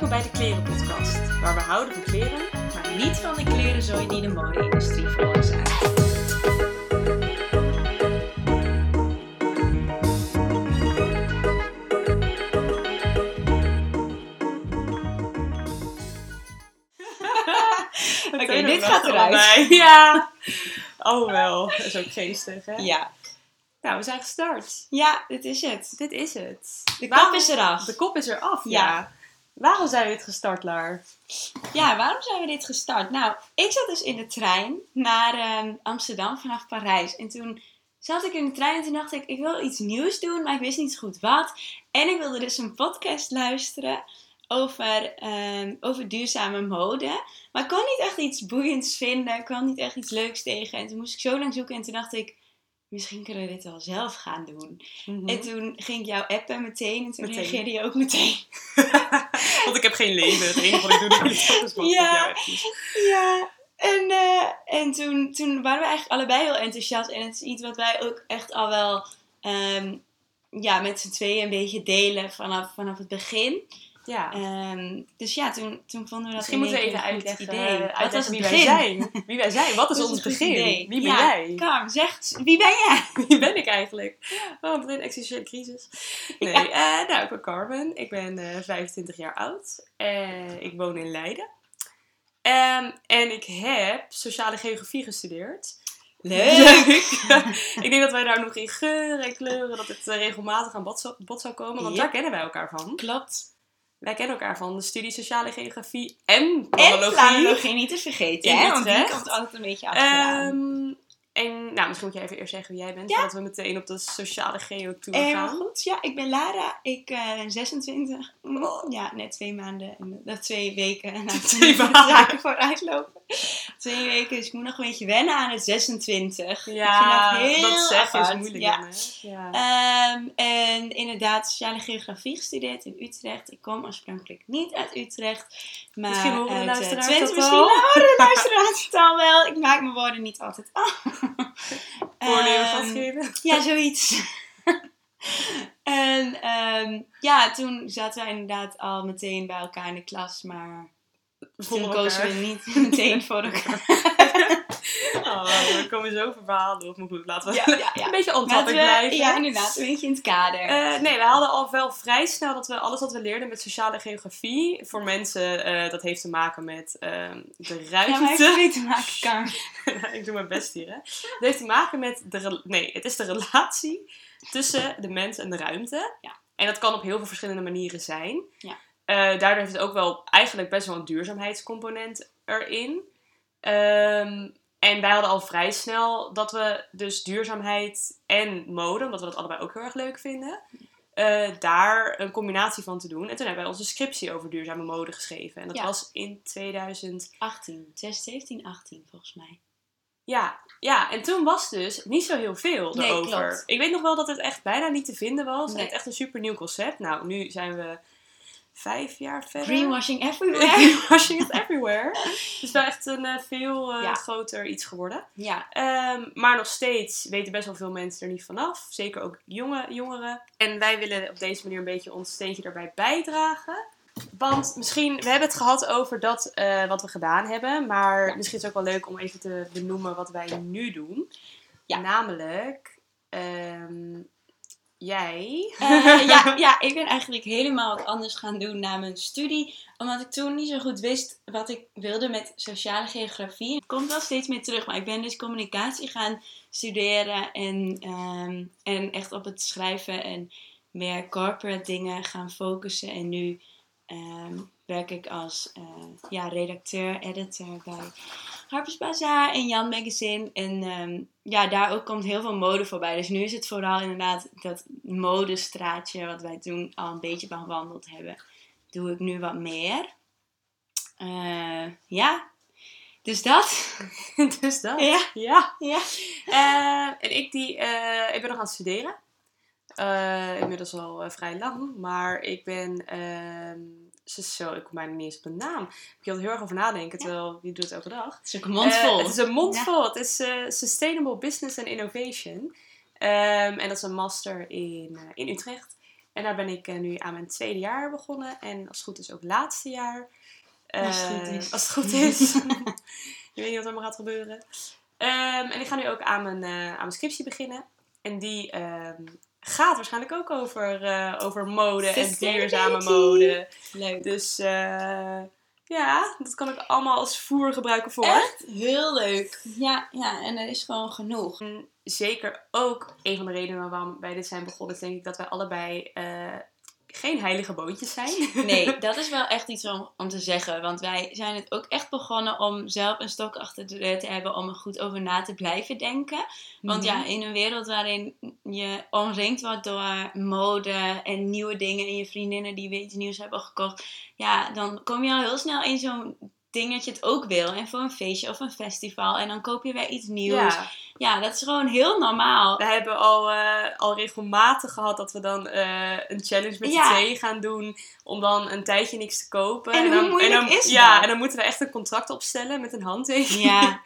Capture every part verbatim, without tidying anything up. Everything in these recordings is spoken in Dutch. Welkom bij de Klerenpodcast, waar we houden van kleren, maar niet van de klerenzooi die de mode-industrie veroorzaakt. Oké, okay, dit gaat eruit. Ja. Oh wel, dat is ook geestig, hè? Ja. Nou, we zijn gestart. Ja, dit is het. Dit is het. De waarom, kop is eraf. De kop is eraf, ja. ja. Waarom zijn we dit gestart, Laar? Ja, waarom zijn we dit gestart? Nou, ik zat dus in de trein naar um, Amsterdam vanaf Parijs. En toen zat ik in de trein en toen dacht ik, ik wil iets nieuws doen, maar ik wist niet goed wat. En ik wilde dus een podcast luisteren over, um, over duurzame mode. Maar ik kon niet echt iets boeiends vinden, ik kwam niet echt iets leuks tegen. En toen moest ik zo lang zoeken en toen dacht ik, misschien kunnen we dit wel zelf gaan doen. Mm-hmm. En toen ging ik jou appen meteen. En toen meteen. reageerde je ook meteen. Want ik heb geen leven. Het enige wat ik doe is podcast van jou. Ja. En, uh, en toen, toen waren we eigenlijk allebei heel enthousiast. En het is iets wat wij ook echt al wel um, ja, met z'n tweeën een beetje delen vanaf, vanaf het begin. Ja. Um, dus ja, toen, toen vonden we dat misschien moeten we even uitleggen, idee. Uh, uitleggen was wie wij zijn. Wie wij zijn. Wat is dat ons begin? Idee. Wie ben ja, jij? Carmen, zeg, wie ben jij? Wie ben ik eigenlijk? Want er is een existentiële crisis. Nee, ja. uh, nou, ik ben Carmen. Ik ben uh, vijfentwintig jaar oud. Uh, ik woon in Leiden. Um, en ik heb sociale geografie gestudeerd. Leuk! Ik denk dat wij daar nog in geuren en kleuren, dat het uh, regelmatig aan bod zou, bod zou komen. Want yep. daar kennen wij elkaar van. Klopt. Wij kennen elkaar van de studie Sociale Geografie en Planologie. En Planologie, niet te vergeten, hè? Want die komt altijd een beetje achteraan. Um, en, nou, misschien moet jij even eerst zeggen wie jij bent, ja. Voordat we meteen op de Sociale Geo toe um, gaan. Goed, ja, ik ben Lara. Ik uh, ben zesentwintig. Oh. Ja, net twee maanden. Nog twee weken. Nou, twee maanden. Vooruitlopen. Twee weken, dus ik moet nog een beetje wennen aan het zesentwintig. Ja, ik vind dat, heel dat zeggen apart. Is moeilijk. Ja. Ja. Um, en inderdaad, sociale geografie gestudeerd in Utrecht. Ik kom oorspronkelijk niet uit Utrecht. Maar misschien horen de luisteraars Twente, het misschien al. Misschien horen de luisteraars het al wel. Ik maak mijn woorden niet altijd af. Voordelen vastgeven. Ja, zoiets. En um, ja, toen zaten wij inderdaad al meteen bij elkaar in de klas, maar... Toen kozen we niet meteen voor elkaar. Oh, we komen zo verhalen op. Moet ik laten we ja, ja, ja. een beetje ontwappend blijven. Ja, inderdaad. Een beetje in het kader. Uh, nee, we hadden al wel vrij snel dat we alles wat we leerden met sociale geografie... Voor mensen, uh, dat heeft te maken met uh, de ruimte. Ja, maar heeft niet te maken, Carmen. Ik doe mijn best hier, hè. Het heeft te maken met... de re- nee, het is de relatie tussen de mens en de ruimte. Ja. En dat kan op heel veel verschillende manieren zijn. Ja. Uh, daardoor heeft het ook wel eigenlijk best wel een duurzaamheidscomponent erin. Um, en wij hadden al vrij snel dat we dus duurzaamheid en mode, omdat we dat allebei ook heel erg leuk vinden, uh, daar een combinatie van te doen. En toen hebben wij onze scriptie over duurzame mode geschreven. En dat ja. was in twintig achttien. zeventien, achttien volgens mij. Ja, ja, en toen was dus niet zo heel veel nee, erover. Klopt. Ik weet nog wel dat het echt bijna niet te vinden was. Nee. Het echt een super nieuw concept. Nou, nu zijn we... Vijf jaar verder. Greenwashing everywhere. Greenwashing is everywhere. Dus wel echt een uh, veel uh, ja. groter iets geworden. Ja. Um, maar nog steeds weten best wel veel mensen er niet vanaf. Zeker ook jonge jongeren. En wij willen op deze manier een beetje ons steentje daarbij bijdragen. Want misschien, we hebben het gehad over dat uh, wat we gedaan hebben. Maar ja. misschien is het ook wel leuk om even te benoemen wat wij nu doen. Ja. Namelijk... Um, Jij? Uh, ja, ja, ik ben eigenlijk helemaal wat anders gaan doen na mijn studie. Omdat ik toen niet zo goed wist wat ik wilde met sociale geografie. Het komt wel steeds meer terug, maar ik ben dus communicatie gaan studeren. En, um, en echt op het schrijven en meer corporate dingen gaan focussen. En nu um, werk ik als uh, ja, redacteur, editor bij Harper's Bazaar en Jan Magazine. En um, ja, daar ook komt heel veel mode voorbij. Dus nu is het vooral inderdaad dat modestraatje wat wij toen al een beetje bewandeld hebben. Doe ik nu wat meer. Uh, ja, dus dat. dus dat. Ja. ja. ja. Uh, en ik, die, uh, ik ben nog aan het studeren. Uh, inmiddels al uh, vrij lang. Maar ik ben... Uh, Zo, ik kom bijna niet eens op de naam. Ik wil er heel erg over nadenken, terwijl je doet het elke dag. Het is ook een mondvol. Uh, het is een mondvol. Ja. Het is uh, Sustainable Business and Innovation. Um, en dat is een master in, uh, in Utrecht. En daar ben ik uh, nu aan mijn tweede jaar begonnen. En als het goed is ook laatste jaar. Uh, als het goed is. Als het goed is. Je weet niet wat er maar gaat gebeuren. Um, en ik ga nu ook aan mijn, uh, aan mijn scriptie beginnen. En die um, gaat waarschijnlijk ook over, uh, over mode en duurzame mode. Leuk. Dus uh, ja, dat kan ik allemaal als voer gebruiken voor. Echt? Heel leuk. Ja, ja, en er is gewoon genoeg. En zeker ook een van de redenen waarom wij dit zijn begonnen, is denk ik dat wij allebei uh, geen heilige boontjes zijn. Nee, dat is wel echt iets om, om te zeggen. Want wij zijn het ook echt begonnen om zelf een stok achter de deur te hebben. Om er goed over na te blijven denken. Want mm-hmm. ja, in een wereld waarin je omringd wordt door mode en nieuwe dingen. En je vriendinnen die weer iets nieuws hebben gekocht. Ja, dan kom je al heel snel in zo'n ding dat je het ook wil. En voor een feestje of een festival. En dan koop je weer iets nieuws. Ja, ja dat is gewoon heel normaal. We hebben al, uh, al regelmatig gehad dat we dan uh, een challenge met ja. de twee gaan doen. Om dan een tijdje niks te kopen. En, en dan, hoe moeilijk en dan, is ja, dat? En dan moeten we echt een contract opstellen met een handtekening. Ja.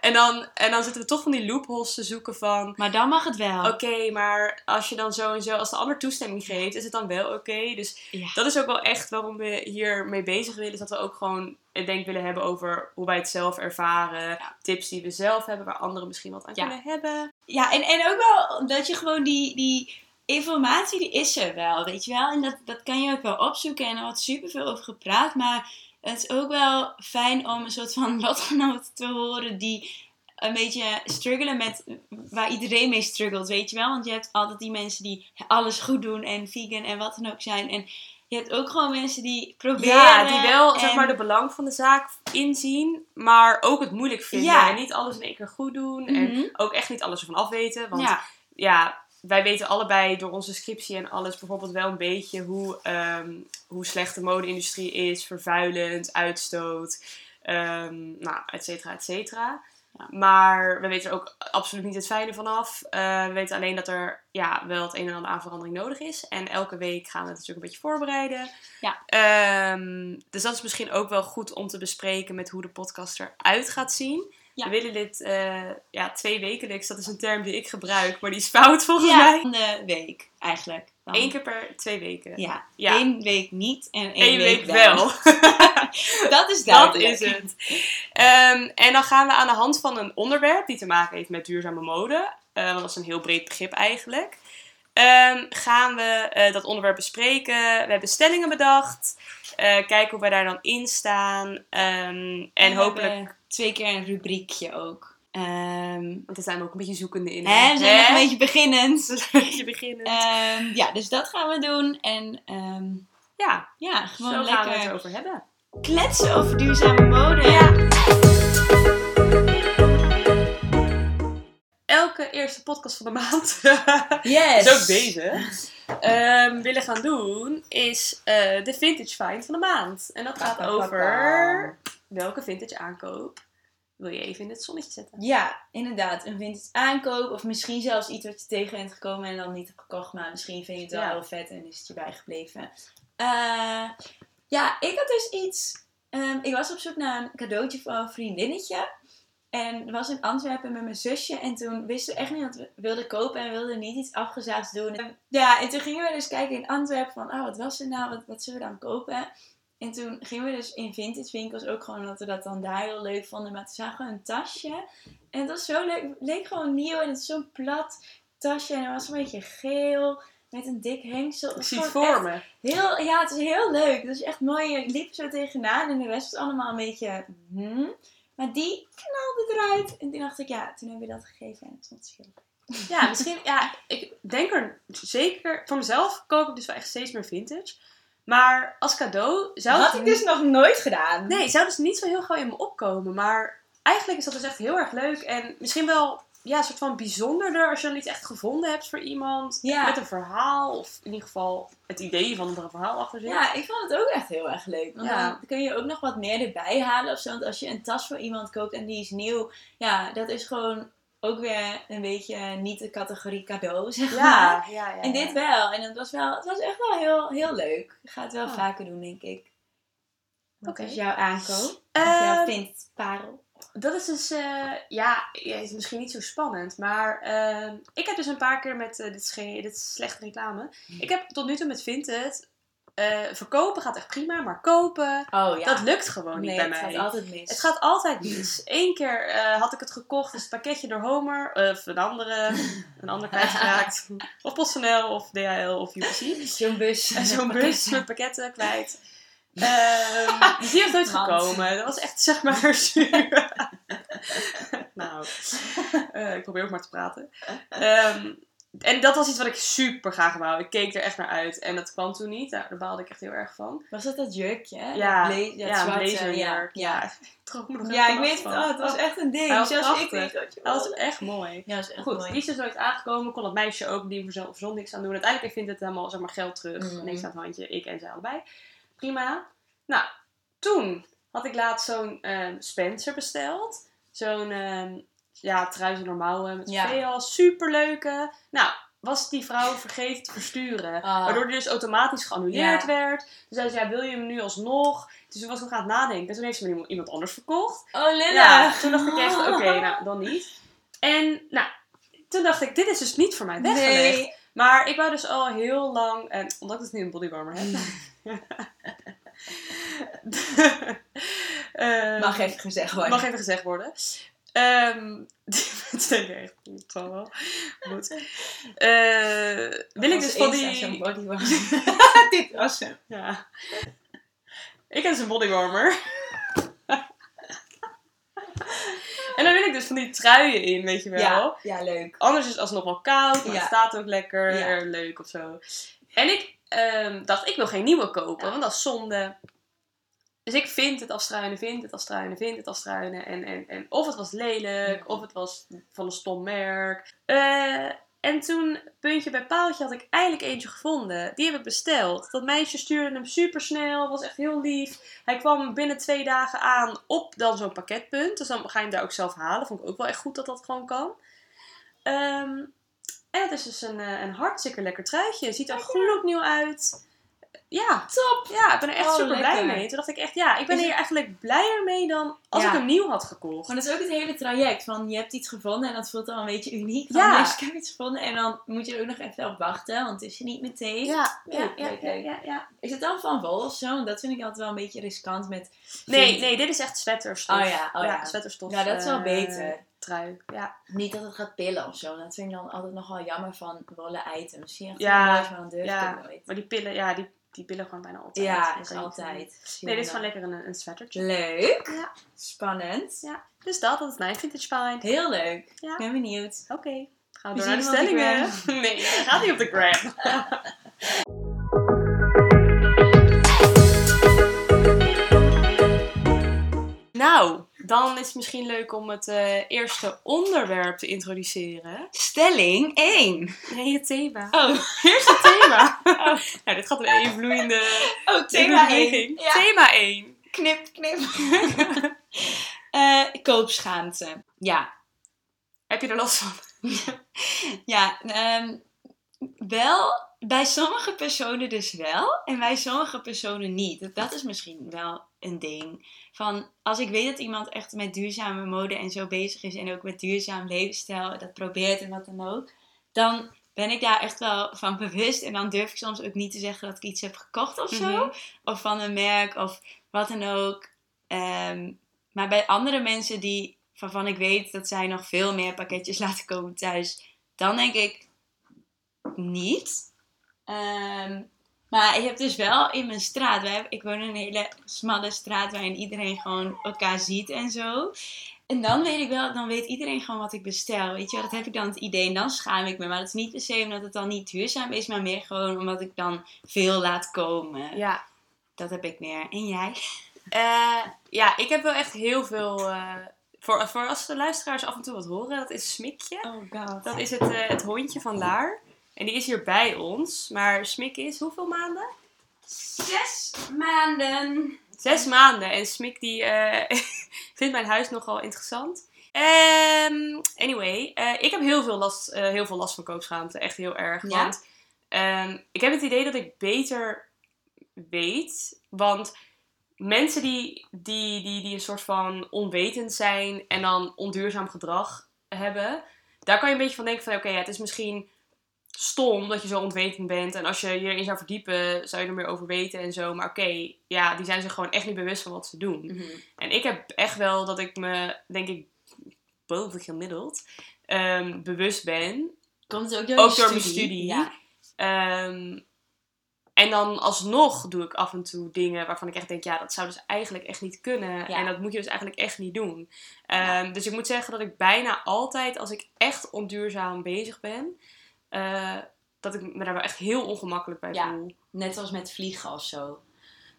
En dan, en dan zitten we toch van die loopholes te zoeken van... Maar dan mag het wel. Oké, okay, maar als je dan zo en zo... Als de ander toestemming geeft, is het dan wel oké? Okay? Dus ja. dat is ook wel echt waarom we hier mee bezig willen. Is dat we ook gewoon het denk willen hebben over hoe wij het zelf ervaren. Ja. Tips die we zelf hebben, waar anderen misschien wat aan ja. kunnen hebben. Ja, en, en ook wel dat je gewoon die... die... informatie, die is er wel, weet je wel. En dat, dat kan je ook wel opzoeken. En er wordt superveel over gepraat. Maar het is ook wel fijn om een soort van lotgenoot te horen die een beetje struggelen met waar iedereen mee struggelt, weet je wel. Want je hebt altijd die mensen die alles goed doen en vegan en wat dan ook zijn. En je hebt ook gewoon mensen die proberen... Ja, die wel en... zeg maar de belang van de zaak inzien, maar ook het moeilijk vinden. Ja. En niet alles in één keer goed doen. Mm-hmm. En ook echt niet alles ervan afweten. Want ja... ja wij weten allebei door onze scriptie en alles bijvoorbeeld wel een beetje hoe, um, hoe slecht de mode-industrie is. Vervuilend, uitstoot, um, nou, et cetera, et cetera. Ja. Maar we weten er ook absoluut niet het fijne vanaf. Uh, we weten alleen dat er ja, wel het een en ander aan verandering nodig is. En elke week gaan we het natuurlijk een beetje voorbereiden. Ja. Um, dus dat is misschien ook wel goed om te bespreken met hoe de podcast eruit gaat zien. Ja. We willen dit uh, ja, twee wekelijks. Dat is een term die ik gebruik, maar die is fout volgens ja, mij. Ja, de week eigenlijk. Dan. Eén keer per twee weken. Ja, ja. Eén week niet en één Eén week, week wel. Dat is duidelijk. Dat is het. Um, en dan gaan we aan de hand van een onderwerp die te maken heeft met duurzame mode. Uh, want dat is een heel breed begrip eigenlijk. Um, gaan we uh, dat onderwerp bespreken. We hebben stellingen bedacht. Uh, kijken hoe wij daar dan in staan. Um, en, en hopelijk... Twee keer een rubriekje ook. Um, Want we zijn ook een beetje zoekende in. Hè, we zijn nog een beetje beginnend. We zijn een beetje beginnend. Um, ja, dus dat gaan we doen. En um, ja, ja, gewoon zo lekker gaan we het over hebben. Kletsen over duurzame mode. Ja. Elke eerste podcast van de maand. Yes. Dus ook deze. Um, willen gaan doen is uh, de vintage find van de maand. En dat gaat over... Welke vintage aankoop wil je even in het zonnetje zetten? Ja, inderdaad. Een vintage aankoop. Of misschien zelfs iets wat je tegen bent gekomen en dan niet hebt gekocht. Maar misschien vind je het wel ja. heel vet en is het je bijgebleven. Uh, ja, ik had dus iets... Um, ik was op zoek naar een cadeautje voor een vriendinnetje. En ik was in Antwerpen met mijn zusje. En toen wisten we echt niet wat we wilden kopen. En we wilden niet iets afgezaagds doen. Ja, en toen gingen we dus kijken in Antwerpen. Van, oh, wat was er nou? Wat, wat zullen we dan kopen? En toen gingen we dus in vintage winkels ook gewoon omdat we dat dan daar heel leuk vonden. Maar toen zagen we een tasje. En het was zo leuk. Het leek gewoon nieuw. En het is zo'n plat tasje. En het was een beetje geel. Met een dik hengsel. Ik zie het voor me. Heel, ja, het is heel leuk. Het is echt mooi. Je liep zo tegenaan. En de rest was allemaal een beetje... Hmm. Maar die knalde eruit. En toen dacht ik, ja, toen heb je dat gegeven. En het stond heel leuk. Ja, misschien... Ja, ik denk er zeker... Voor mezelf koop ik dus wel echt steeds meer vintage. Maar als cadeau zou... Had ik dus nog nooit gedaan. Nee, zou dus niet zo heel gauw in me opkomen. Maar eigenlijk is dat dus echt heel erg leuk. En misschien wel ja, een soort van bijzonderder als je dan iets echt gevonden hebt voor iemand. Ja. Met een verhaal. Of in ieder geval het idee van dat er een verhaal achter zit. Ja, ik vond het ook echt heel erg leuk. Want ja. dan kun je ook nog wat meer erbij halen of zo. Want als je een tas voor iemand koopt en die is nieuw. Ja, dat is gewoon... Ook weer een beetje niet de categorie cadeau, zeg ja, maar. Ja, ja, ja. En dit wel. En het was, wel, het was echt wel heel, heel leuk. Je gaat het wel oh. vaker doen, denk ik. Wat okay. is jouw aankoop? Um, of jouw vintage parel? Dat is dus, uh, ja, is misschien niet zo spannend. Maar uh, ik heb dus een paar keer met, uh, dit, is geen, dit is slechte reclame. Ik heb tot nu toe met Vinted, uh, verkopen gaat echt prima. Maar kopen, oh, ja. dat lukt gewoon nee, niet bij mij. Nee, het gaat altijd mis. Het gaat altijd mis. Eén keer uh, had ik het gekocht, dus het pakketje door Homer. Of een andere, een ander kwijtgeraakt. Of PostNL, of D H L, of U P S. Zo'n bus. En zo'n bus met pakketten kwijt. Uh, die heeft nooit gekomen. Dat was echt, zeg maar, zuur. nou, uh, ik probeer ook maar te praten. Um, en dat was iets wat ik super graag wou. Ik keek er echt naar uit. En dat kwam toen niet. Daar baalde ik echt heel erg van. Was dat dat jurkje? Ja, dat bla- dat ja zwarte, een blazerjurk. Ja, ja. ja. ja ik weet het. Oh, het was echt een ding. Zelfs prachtig. Ik weet dat je Dat was echt mooi. Ja, was echt Goed, mooi. Die is dus nooit aangekomen. Kon dat meisje ook, die voor zon niks aan doen. Uiteindelijk vindt het helemaal, zeg maar, geld terug. Mm-hmm. Niks aan het handje. Ik en zij allebei. Prima. Nou, toen had ik laatst zo'n uh, Spencer besteld. Zo'n uh, ja, trui normaal uh, met ja. veel. Superleuke. Nou, was die vrouw vergeten te versturen. Oh. Waardoor die dus automatisch geannuleerd ja. werd. Toen zei ze, ja, wil je hem nu alsnog? Dus toen was ik nog aan het nadenken. En toen heeft ze me iemand anders verkocht. Oh, Linda. Ja, toen dacht ik echt, oké, okay, nou, dan niet. En, nou, toen dacht ik, dit is dus niet voor mij weggelegd. Nee. Maar ik wou dus al heel lang, en omdat ik het nu een bodywarmer heb. um, mag even gezegd worden. Mag even gezegd worden. Um, dat denk ik echt niet, het zal wel. Goed. Uh, wil ik dus van die... een bodywarmer. Dit was hem. Ja. Ik heb dus een bodywarmer. En dan wil ik dus van die truien in, weet je wel. Ja, ja, leuk. Anders is het alsnog wel koud, maar ja. het staat ook lekker, ja. leuk of zo. En ik um, dacht, ik wil geen nieuwe kopen, ja. want dat is zonde. Dus ik vind het afstruinen, vind het afstruinen, vind het afstruinen. En, en, en of het was lelijk, ja. of het was van een stom merk. Uh, en toen, puntje bij paaltje, had ik eigenlijk eentje gevonden. Die heb ik besteld. Dat meisje stuurde hem supersnel, was echt heel lief. Hij kwam binnen twee dagen aan op dan zo'n pakketpunt. Dus dan ga je hem daar ook zelf halen. Vond ik ook wel echt goed dat dat gewoon kan. Um, en het is dus een, een hartstikke lekker truitje. Ziet er gloednieuw uit. Ja, top. Ja, ik ben er echt oh, super lekker. blij mee. Toen dacht ik echt, ja, ik ben is hier het... eigenlijk blijer mee dan als ja. ik hem nieuw had gekocht. Maar dat is ook het hele traject. Van je hebt iets gevonden en dat voelt dan een beetje uniek. Dan ja. ik heb iets gevonden en dan moet je er ook nog even op wachten, want het is je niet meteen. Ja, ja, leuk, ja, leuk, ja, leuk. ja, ja. Is het dan van wol of zo? Want dat vind ik altijd wel een beetje riskant met... Nee, nee, dit is echt sweaterstof. Oh ja, oh ja. ja sweaterstof. Nou, dat is wel beter. Uh, trui, ja. Niet dat het gaat pillen of zo. Dat vind ik dan altijd nogal jammer van wollen items. Je ja, nooit, maar, dan ja. nooit. maar die pillen, ja, die Die pillen gewoon bijna altijd. Ja, dat is altijd. Nee, dit is gewoon lekker een, een sweatertje. Leuk. Ja. Spannend. Ja. Dus dat, dat is mijn vintage find. Heel leuk. Ja. Ik ben benieuwd. Oké. Okay. Gaan we, we door naar de stellingen. Nee, gaat niet op de gram. Nou, dan is het misschien leuk om het uh, eerste onderwerp te introduceren. Stelling één. Nee, het thema. Oh, eerst het thema. Oh. Nou, dit gaat een invloeiende... Oh, thema één. Ja. Thema één. Knip, knip. uh, koopschaamte. Ja. Heb je er last van? ja, um, wel... Bij sommige personen dus wel. En bij sommige personen niet. Dat is misschien wel een ding. Van, als ik weet dat iemand echt met duurzame mode en zo bezig is. En ook met duurzaam levensstijl. Dat probeert en wat dan ook. Dan ben ik daar echt wel van bewust. En dan durf ik soms ook niet te zeggen dat ik iets heb gekocht of zo. Mm-hmm. Of van een merk of wat dan ook. Um, maar bij andere mensen die waarvan ik weet dat zij nog veel meer pakketjes laten komen thuis. Dan denk ik niet. Um, maar ik heb dus wel in mijn straat, wij, ik woon in een hele smalle straat waarin iedereen gewoon elkaar ziet en zo. En dan weet ik wel, dan weet iedereen gewoon wat ik bestel, weet je wel. Dat heb ik dan het idee en dan schaam ik me. Maar dat is niet per se omdat het dan niet duurzaam is, maar meer gewoon omdat ik dan veel laat komen. Ja. Dat heb ik meer. En jij? Uh, ja, ik heb wel echt heel veel... Uh... Voor, voor als de luisteraars af en toe wat horen, dat is Smikje. Oh god. Dat is het, uh, het hondje van Laar. En die is hier bij ons. Maar Smik is hoeveel maanden? Zes maanden. Zes maanden. En Smik die uh, vindt mijn huis nogal interessant. Um, anyway, uh, ik heb heel veel last, uh, heel veel last van koopschaamte. Echt heel erg. Ja? Want um, ik heb het idee dat ik beter weet. Want mensen die, die, die, die een soort van onwetend zijn en dan onduurzaam gedrag hebben, daar kan je een beetje van denken van oké, okay, ja, het is misschien stom dat je zo onwetend bent. En als je je erin zou verdiepen, zou je er meer over weten en zo. Maar oké, okay, ja, die zijn zich gewoon echt niet bewust van wat ze doen. Mm-hmm. En ik heb echt wel dat ik me, denk ik, boven gemiddeld um, bewust ben. Komt het ook door, ook door mijn studie? Ja. Um, en dan alsnog doe ik af en toe dingen waarvan ik echt denk, ja, dat zou dus eigenlijk echt niet kunnen. Ja. En dat moet je dus eigenlijk echt niet doen. Um, ja. Dus ik moet zeggen dat ik bijna altijd, als ik echt onduurzaam bezig ben, Uh, dat ik me daar wel echt heel ongemakkelijk bij voel. Ja, net als met vliegen of zo.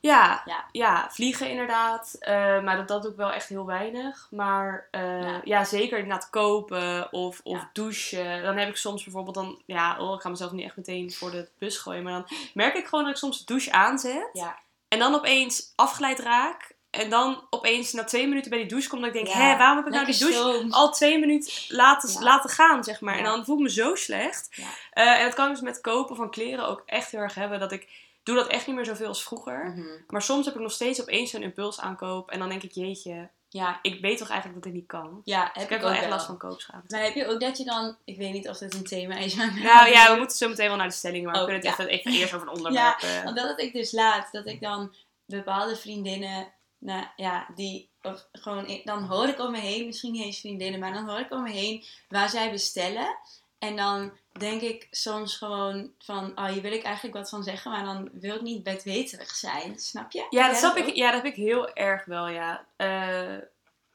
Ja, ja. ja vliegen inderdaad. Uh, maar dat, dat doe ik wel echt heel weinig. Maar uh, ja. ja, zeker inderdaad kopen of, of ja. douchen. Dan heb ik soms bijvoorbeeld dan... Ja, oh, ik ga mezelf niet echt meteen voor de bus gooien. Maar dan merk ik gewoon dat ik soms de douche aanzet. Ja. En dan opeens afgeleid raak. En dan opeens na twee minuten bij die douche kom dat ik denk, ja, hé, waarom heb ik nou die douche stroom. al twee minuten laten, ja. laten gaan, zeg maar. Ja. En dan voel ik me zo slecht. Ja. Uh, en dat kan ik dus met kopen van kleren ook echt heel erg hebben. Dat ik doe dat echt niet meer zoveel als vroeger. Mm-hmm. Maar soms heb ik nog steeds opeens zo'n impuls aankoop. En dan denk ik, jeetje, ja, ik weet toch eigenlijk dat dit niet kan. Ja, heb dus ik heb ik wel echt wel. last van koopschaamte. Maar heb je ook dat je dan, ik weet niet of dit een thema is. Maar nou ja, we moeten zo meteen wel naar de stelling. Maar oh, we kunnen het ja. even, even eerst over een onderwerp. Ja, want dat had ik dus laat. Dat ik dan bepaalde vriendinnen... Nou ja, die, of gewoon, dan hoor ik om me heen, misschien niet eens vriendinnen, maar dan hoor ik om me heen waar zij bestellen. En dan denk ik soms gewoon van, oh, hier wil ik eigenlijk wat van zeggen, maar dan wil ik niet bedweterig zijn, snap je? Ja, dat, snap ik, ja, dat heb ik heel erg wel, ja. Uh,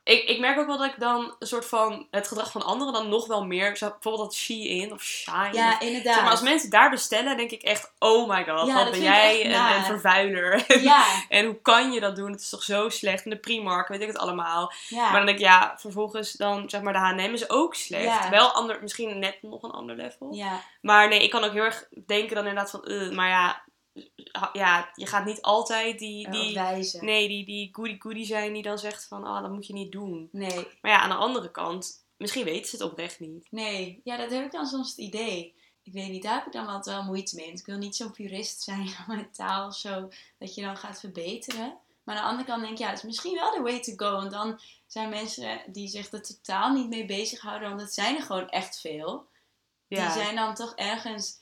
ik, ik merk ook wel dat ik dan een soort van het gedrag van anderen dan nog wel meer, zo, bijvoorbeeld dat Shein of Shein. Ja, inderdaad. Zeg maar, als mensen daar bestellen, denk ik echt, oh my god, ja, wat ben jij een, een vervuiler. Ja. En hoe kan je dat doen? Het is toch zo slecht. En de Primark, weet ik het allemaal. Ja. Maar dan denk ik, ja, vervolgens dan, zeg maar, de H en M is ook slecht. Ja. Wel ander, misschien net nog een ander level. Ja. Maar nee, ik kan ook heel erg denken dan inderdaad van, uh, maar ja. Ja, je gaat niet altijd die, die wijzen. Nee, die, die goody-goody zijn die dan zegt van, ah, oh, dat moet je niet doen. Nee. Maar ja, aan de andere kant, misschien weten ze het oprecht niet. Nee, ja, dat heb ik dan soms het idee. Ik weet niet, daar heb ik dan altijd wel moeite mee. Ik wil niet zo'n purist zijn van mijn taal of zo, dat je dan gaat verbeteren. Maar aan de andere kant denk ik, ja, dat is misschien wel de way to go. Want dan zijn mensen die zich er totaal niet mee bezighouden, want dat zijn er gewoon echt veel. Ja. Die zijn dan toch ergens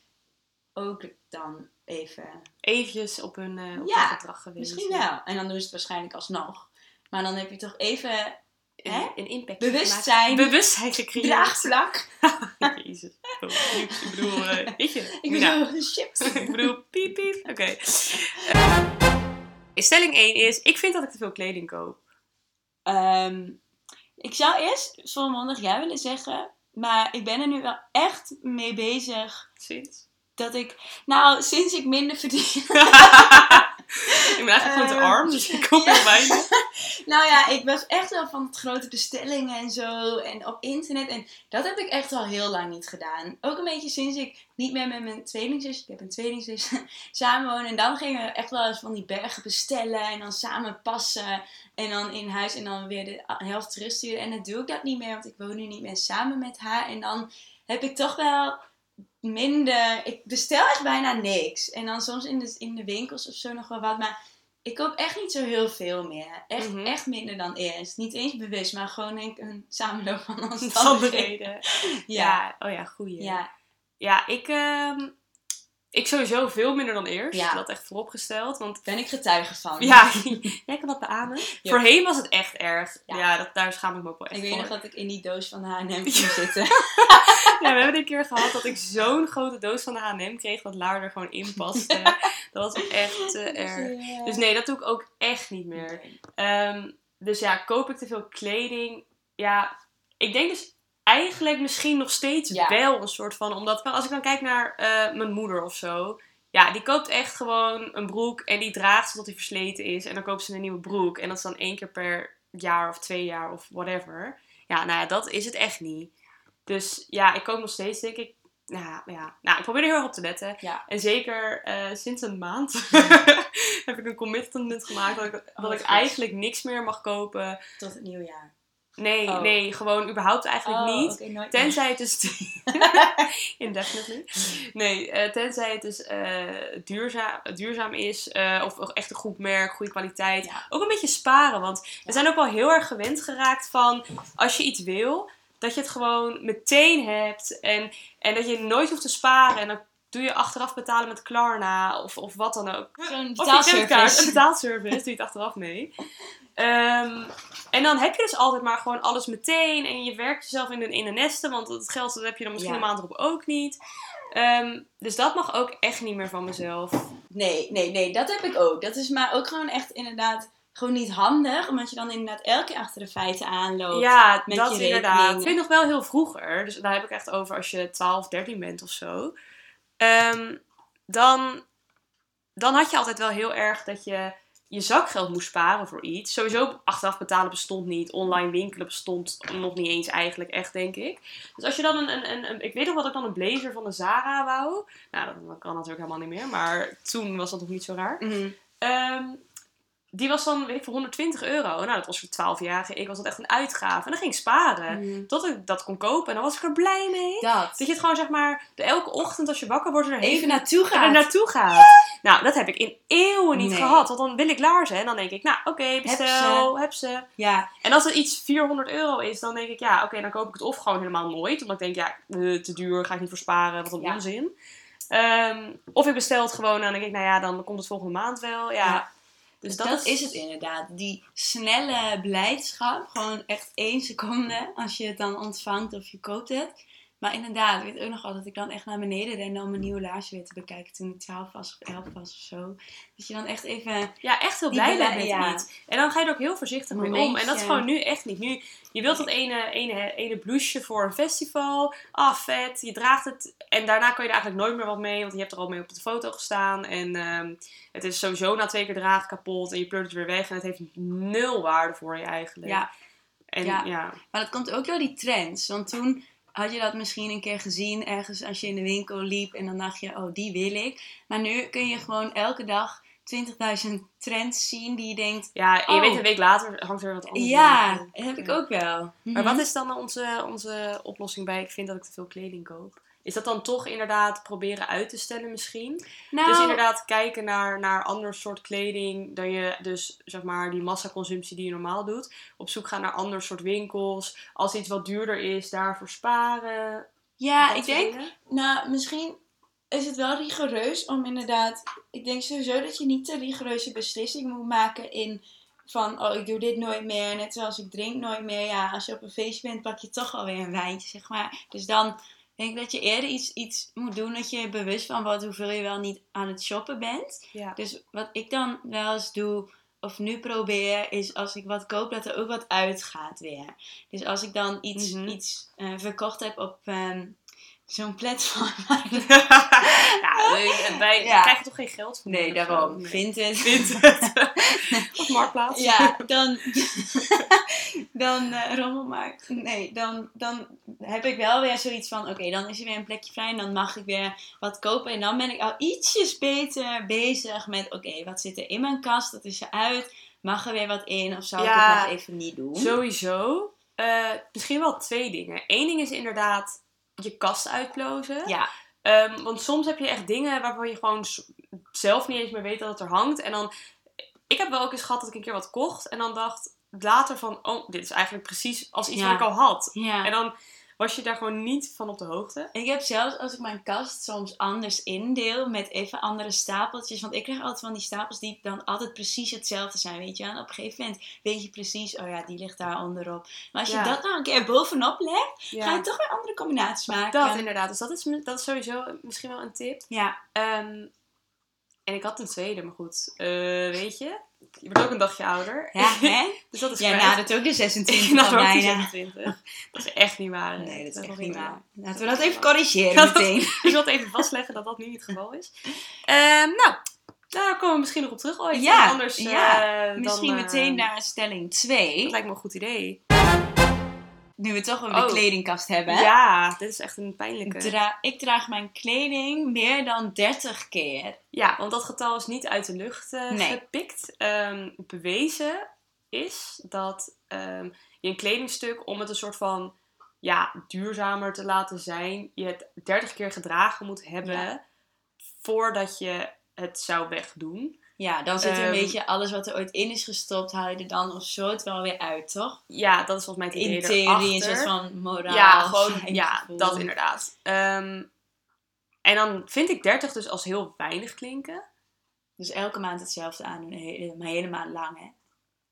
ook dan... Even. Eventjes op hun, uh, op ja, hun gedrag geweest. Misschien wel. En dan doen ze het waarschijnlijk alsnog. Maar dan heb je toch even een, hè? een impact. Bewustzijn. Bewustzijn gecreëerd. Draagvlak. Jezus. Oh, ik bedoel, uh, weet je. Ik bedoel, chips. Ik bedoel, piep piep. Oké. Okay. Uh, stelling één is, ik vind dat ik te veel kleding koop. Um, ik zou eerst volmondig ja willen zeggen. Maar ik ben er nu wel echt mee bezig. Sinds? Dat ik, nou, sinds ik minder verdien. Ik ben eigenlijk gewoon te arm, dus ik kom er bijna. Nou ja, ik was echt wel van het grote bestellingen en zo. En op internet. En dat heb ik echt al heel lang niet gedaan. Ook een beetje sinds ik niet meer met mijn tweelingzus. Ik heb een tweelingzus. Samenwonen. En dan gingen we echt wel eens van die bergen bestellen. En dan samen passen. En dan in huis. En dan weer de helft terugsturen. En dat doe ik dat niet meer. Want ik woon nu niet meer samen met haar. En dan heb ik toch wel... minder, ik bestel echt bijna niks. En dan soms in de, in de winkels of zo nog wel wat. Maar ik koop echt niet zo heel veel meer. Echt, mm-hmm. echt minder dan eerst. Niet eens bewust, maar gewoon denk ik een samenloop van omstandigheden. Ja. ja, oh ja, goeie. Ja, ja ik, uh, ik sowieso veel minder dan eerst. Ja. Dat echt vooropgesteld. Want... Ben ik getuige van. Ja, jij kan dat beamen. Ja. Voorheen was het echt erg. Ja, ja dat, daar schaam ik me ook wel echt voor. Ik weet nog dat ik in die doos van H en M ging zitten. Ja, we hebben een keer gehad dat ik zo'n grote doos van de H en M kreeg, dat Lara er gewoon in paste. Ja. Dat was echt uh, erg. Ja. Dus nee, dat doe ik ook echt niet meer. Um, dus ja, koop ik te veel kleding? Ja, ik denk dus eigenlijk misschien nog steeds ja. wel een soort van, omdat als ik dan kijk naar uh, mijn moeder of zo. Ja, die koopt echt gewoon een broek en die draagt ze tot die versleten is. En dan koopt ze een nieuwe broek. En dat is dan één keer per jaar of twee jaar of whatever. Ja, nou ja, dat is het echt niet. Dus ja, ik koop nog steeds, denk ik, nou ja, nou, ik probeer er heel erg op te letten. Ja. En zeker uh, sinds een maand heb ik een commitment gemaakt dat ik, dat oh, ik eigenlijk niks meer mag kopen. Tot het nieuwjaar. Nee, oh. nee, gewoon überhaupt eigenlijk oh, niet. Okay, tenzij het dus... Indefinitely. Nee, uh, tenzij het dus uh, duurzaam, duurzaam is. Uh, of echt een goed merk, goede kwaliteit. Ja. Ook een beetje sparen. Want we ja. zijn ook wel heel erg gewend geraakt van... Als je iets wil, dat je het gewoon meteen hebt. En, en dat je nooit hoeft te sparen. En dan doe je achteraf betalen met Klarna. Of, of wat dan ook. Zo'n betaalservice. Een betaalservice. Doe je het achteraf mee. Um, en dan heb je dus altijd maar gewoon alles meteen. En je werkt jezelf in de, in de nesten. Want het geld dat heb je dan misschien ja. een maand erop ook niet. Um, dus dat mag ook echt niet meer van mezelf. Nee, nee, nee. Dat heb ik ook. Dat is maar ook gewoon echt inderdaad... Gewoon niet handig, omdat je dan inderdaad elke keer achter de feiten aanloopt. Ja, met dat je inderdaad. Ik vind nog wel heel vroeger. Dus daar heb ik echt over als je twaalf, dertien bent of zo. Um, dan, dan had je altijd wel heel erg dat je je zakgeld moest sparen voor iets. Sowieso achteraf betalen bestond niet. Online winkelen bestond nog niet eens eigenlijk echt, denk ik. Dus als je dan een... een, een, een ik weet nog wat ik dan een blazer van de Zara wou. Nou, dat, dat kan natuurlijk helemaal niet meer. Maar toen was dat nog niet zo raar. Mm-hmm. Um, Die was dan, weet ik, voor honderdtwintig euro. Nou, dat was voor twaalfjarige. Ik was dat echt een uitgave. En dan ging ik sparen. Mm. Tot ik dat kon kopen. En dan was ik er blij mee. Dat, dat je het gewoon, zeg maar, elke ochtend als je wakker wordt... Er even, even naartoe gaat. Er naartoe gaat. Ja. Nou, dat heb ik in eeuwen niet nee. gehad. Want dan wil ik laarzen. En dan denk ik, nou, oké, okay, bestel. Heb ze. Heb ze. Ja. En als het iets vierhonderd euro is, dan denk ik, ja, oké, okay, dan koop ik het of gewoon helemaal nooit. Omdat ik denk, ja, te duur, ga ik niet voor sparen. Wat een ja. onzin. Um, of ik bestel het gewoon en dan denk ik, nou ja, dan komt het volgende maand wel. Ja. ja. Dus dat, dat is het inderdaad. Die snelle blijdschap. Gewoon echt één seconde. Als je het dan ontvangt of je koopt het. Maar inderdaad, ik weet ook nog wel dat ik dan echt naar beneden rende om mijn nieuwe laarsje weer te bekijken. Toen ik twaalf was of elf was of zo. Dat je dan echt even... Ja, echt heel blij bent met ja. niet. En dan ga je er ook heel voorzichtig Momentje. mee om. En dat is gewoon nu echt niet. Nu, je wilt dat ene, ene, ene blouseje voor een festival. Ah, vet. Je draagt het. En daarna kan je er eigenlijk nooit meer wat mee. Want je hebt er al mee op de foto gestaan. En um, het is sowieso na twee keer dragen kapot. En je pleurt het weer weg. En het heeft nul waarde voor je eigenlijk. Ja. En, ja. ja. Maar dat komt ook door die trends. Want toen... Had je dat misschien een keer gezien ergens als je in de winkel liep en dan dacht je, oh, die wil ik. Maar nu kun je gewoon elke dag twintigduizend trends zien die je denkt... Ja, en je oh, weet een week later hangt er wat anders. Ja, in. dat heb ik ja. ook wel. Mm-hmm. Maar wat is dan onze, onze oplossing bij ik vind dat ik te veel kleding koop? Is dat dan toch inderdaad proberen uit te stellen misschien? Nou, dus inderdaad kijken naar, naar ander soort kleding dan je dus, zeg maar, die massaconsumptie die je normaal doet. Op zoek gaan naar ander soort winkels. Als iets wat duurder is, daarvoor sparen. Ja, ik denk, dingen. nou, misschien is het wel rigoureus om inderdaad... Ik denk sowieso dat je niet te rigoureuze beslissingen moet maken in... Van, oh, ik doe dit nooit meer, net zoals ik drink nooit meer. Ja, als je op een feestje bent, pak je toch alweer een wijntje, zeg maar. Dus dan... Ik denk dat je eerder iets, iets moet doen dat je bewust van wordt hoeveel je wel niet aan het shoppen bent. Ja. Dus wat ik dan wel eens doe, of nu probeer, is als ik wat koop, dat er ook wat uitgaat weer. Dus als ik dan iets, mm-hmm. iets uh, verkocht heb op um, zo'n platform. ja, leuk. Wij ja. krijgen toch geen geld voor? Nee, daarom. Nee. Vinted. Vinted. Of Marktplaats. Ja, dan... Dan uh, rommel maar. Nee, dan, dan heb ik wel weer zoiets van... Oké, okay, dan is er weer een plekje vrij en dan mag ik weer wat kopen. En dan ben ik al ietsjes beter bezig met... Oké, okay, wat zit er in mijn kast? Dat is eruit. Mag er weer wat in? Of zou ja, ik het nog even niet doen? Sowieso. Uh, misschien wel twee dingen. Eén ding is inderdaad je kast uitplozen. Ja. Um, want soms heb je echt dingen waarvan je gewoon zelf niet eens meer weet dat het er hangt. En dan... Ik heb wel ook eens gehad dat ik een keer wat kocht en dan dacht... Later van, oh, dit is eigenlijk precies als iets ja. wat ik al had. Ja. En dan was je daar gewoon niet van op de hoogte. Ik heb zelfs, als ik mijn kast soms anders indeel met even andere stapeltjes. Want ik krijg altijd van die stapels die dan altijd precies hetzelfde zijn, weet je. En op een gegeven moment weet je precies, oh ja, die ligt daar onderop. Maar als je ja. dat nou een keer bovenop legt, ja. ga je toch weer andere combinaties maken. Dat inderdaad, dus dat is, dat is sowieso misschien wel een tip. Ja. Um, en ik had een tweede, maar goed, uh, weet je... Je wordt ook een dagje ouder. Ja, hè? Dus dat is Jij ja, nadert ook de zesentwintig. Ik nadert ook de zesentwintig. Dat is echt niet waar. Hè? Nee, dat is dat echt niet waar. waar. Laten we dat even corrigeren dat meteen. Dat, ik wil het even vastleggen dat dat nu niet het geval is. Uh, nou, daar komen we misschien nog op terug. Oh, ja, anders, ja. Uh, misschien dan, uh, meteen naar stelling twee. Dat lijkt me een goed idee. Nu we toch weer oh. de kledingkast hebben. Ja, dit is echt een pijnlijke. Dra- ik draag mijn kleding meer dan dertig keer. Ja, want dat getal is niet uit de lucht uh, nee. gepikt. Um, bewezen is dat um, je een kledingstuk, om het een soort van ja, duurzamer te laten zijn, je het dertig keer gedragen moet hebben ja. voordat je het zou wegdoen. Ja, dan zit er een um, beetje alles wat er ooit in is gestopt, haal je er dan of zo het wel weer uit, toch? Ja, dat is volgens mij het idee erachter. In theorie een soort van moraal. Ja, gewoon, ja gevoel. Dat inderdaad. Um, en dan vind ik dertig dus als heel weinig klinken. Dus elke maand hetzelfde aan, een hele, maar hele maand lang, hè?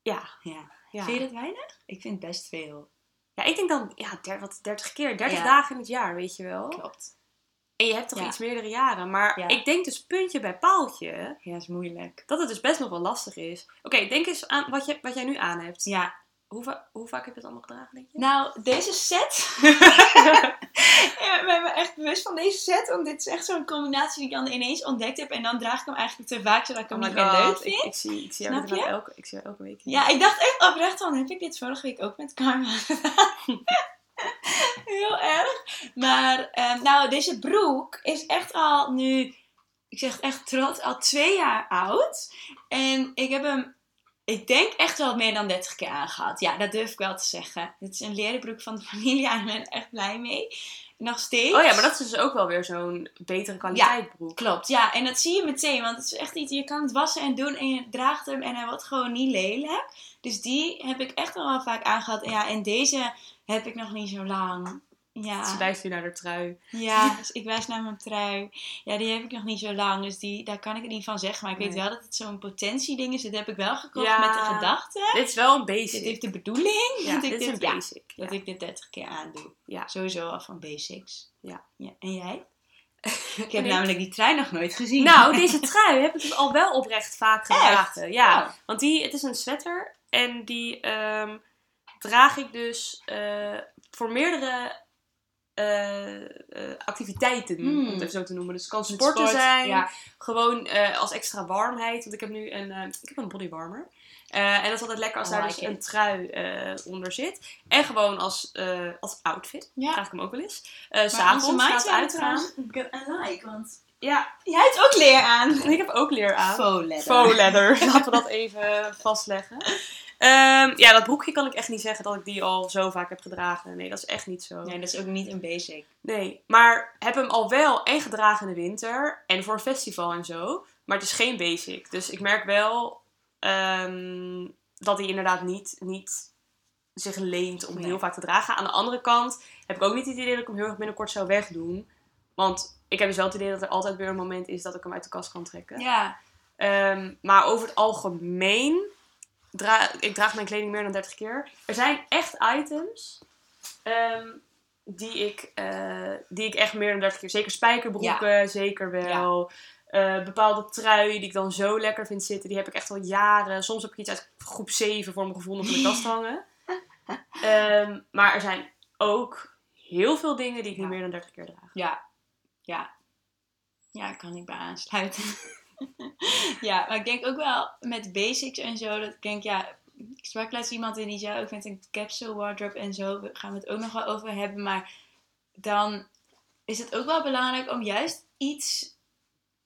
Ja. ja. ja. Vind je dat weinig? Ik vind het best veel. Ja, ik denk dan, ja, dertig keer, dertig ja. dagen in het jaar, weet je wel. Klopt. En je hebt toch ja. iets meerdere jaren. Maar ja. ik denk dus puntje bij paaltje. Ja, is moeilijk. Dat het dus best nog wel lastig is. Oké, okay, denk eens aan wat, je, wat jij nu aan hebt. Ja. Hoe, va- hoe vaak heb je het allemaal gedragen, denk je? Nou, deze set. Ik ben me echt bewust van deze set. Want dit is echt zo'n combinatie die ik dan ineens ontdekt heb. En dan draag ik hem eigenlijk te vaak, zodat ik hem oh niet meer leuk vind. Ik, ik zie, ik zie Snap je? Elke, ik zie elke week. Ja, ik dacht echt oprecht van, heb ik dit vorige week ook met Carmen gedaan? Heel erg. Maar um, nou, deze broek is echt al nu, ik zeg echt trots, al twee jaar oud. En ik heb hem, ik denk echt wel meer dan dertig keer aangehad. Ja, dat durf ik wel te zeggen. Dit is een leren broek van de familie en ik ben er echt blij mee. Nog steeds. Oh ja, maar dat is dus ook wel weer zo'n betere kwaliteit broek. Ja, klopt. Ja, en dat zie je meteen. Want het is echt iets, je kan het wassen en doen en je draagt hem en hij wordt gewoon niet lelijk. Dus die heb ik echt wel vaak aangehad. Ja, en deze heb ik nog niet zo lang. Ja. Ze wijst nu naar de trui. Ja, dus ik wijs naar mijn trui. Ja, die heb ik nog niet zo lang. Dus die, daar kan ik het niet van zeggen. Maar ik nee. weet wel dat het zo'n potentieding is. Dat heb ik wel gekocht ja. met de gedachte. Dit is wel een basic. Dit heeft de bedoeling. Ja, dat dit ik dit, is een basic. Ja, ja. Dat ik dit dertig keer aandoe. Ja. Sowieso al van basics. Ja. ja. En jij? Ik heb namelijk die trui nog nooit gezien. Nou, deze trui heb ik dus al wel oprecht vaak gedragen. Ja. Oh. Want die, het is een sweater. En die um, draag ik dus uh, voor meerdere... Uh, uh, activiteiten, hmm. om het even zo te noemen. Dus het kan sporten sport, zijn, ja. gewoon uh, als extra warmheid. Want ik heb nu een, uh, ik heb een bodywarmer. Uh, en dat is altijd lekker als oh, daar like dus it. een trui uh, onder zit. En gewoon als, uh, als outfit. Ja. Draag ik hem ook wel eens. Uh, S'avonds gaat het uitgaan. I like, want... Ja, jij hebt ook leer aan. En ik heb ook leer aan. Faux leather. Faux leather. Laten we dat even vastleggen. Um, ja, dat broekje kan ik echt niet zeggen dat ik die al zo vaak heb gedragen. Nee, dat is echt niet zo. Nee, dat is ook niet een basic. Nee, maar heb hem al wel en gedragen in de winter en voor een festival en zo. Maar het is geen basic. Dus ik merk wel um, dat hij inderdaad niet, niet zich leent om nee. heel vaak te dragen. Aan de andere kant heb ik ook niet het idee dat ik hem heel erg binnenkort zou wegdoen. Want ik heb dus wel het idee dat er altijd weer een moment is dat ik hem uit de kast kan trekken. Ja. Um, maar over het algemeen... Dra- ik draag mijn kleding meer dan dertig keer. Er zijn echt items um, die, ik, uh, die ik echt meer dan dertig keer... Zeker spijkerbroeken, ja. zeker wel. Ja. Uh, bepaalde truien die ik dan zo lekker vind zitten. Die heb ik echt al jaren. Soms heb ik iets uit groep zeven voor mijn gevoel nog in de kast hangen. um, maar er zijn ook heel veel dingen die ik ja. niet meer dan dertig keer draag. Ja, ja. ja kan ik bij aansluiten. Ja, maar ik denk ook wel met basics en zo, dat ik denk, ja, ik sprak laatst iemand in die zei ook met een capsule wardrobe en zo, daar gaan we het ook nog wel over hebben, maar dan is het ook wel belangrijk om juist iets,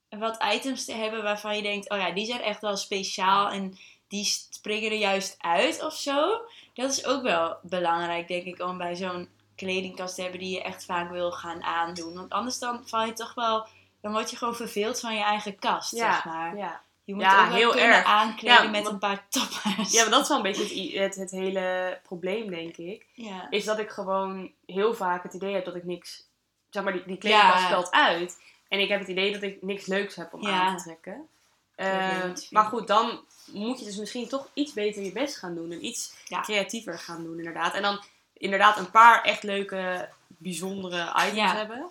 wat items te hebben waarvan je denkt, oh ja, die zijn echt wel speciaal en die springen er juist uit of zo. Dat is ook wel belangrijk, denk ik, om bij zo'n kledingkast te hebben die je echt vaak wil gaan aandoen, want anders dan val je toch wel... Dan word je gewoon verveeld van je eigen kast, ja, zeg maar. Ja. Je moet ja, ook wel heel kunnen erg. aankleden ja, met maar, een paar toppers. Ja, maar dat is wel een beetje het, het, het hele probleem, denk ik. Ja. Is dat ik gewoon heel vaak het idee heb dat ik niks... Zeg maar, die, die kledingkast ja. valt uit. En ik heb het idee dat ik niks leuks heb om ja. aan te trekken. Uh, maar goed, dan moet je dus misschien toch iets beter je best gaan doen. En iets ja. creatiever gaan doen, inderdaad. En dan inderdaad een paar echt leuke, bijzondere items ja. hebben.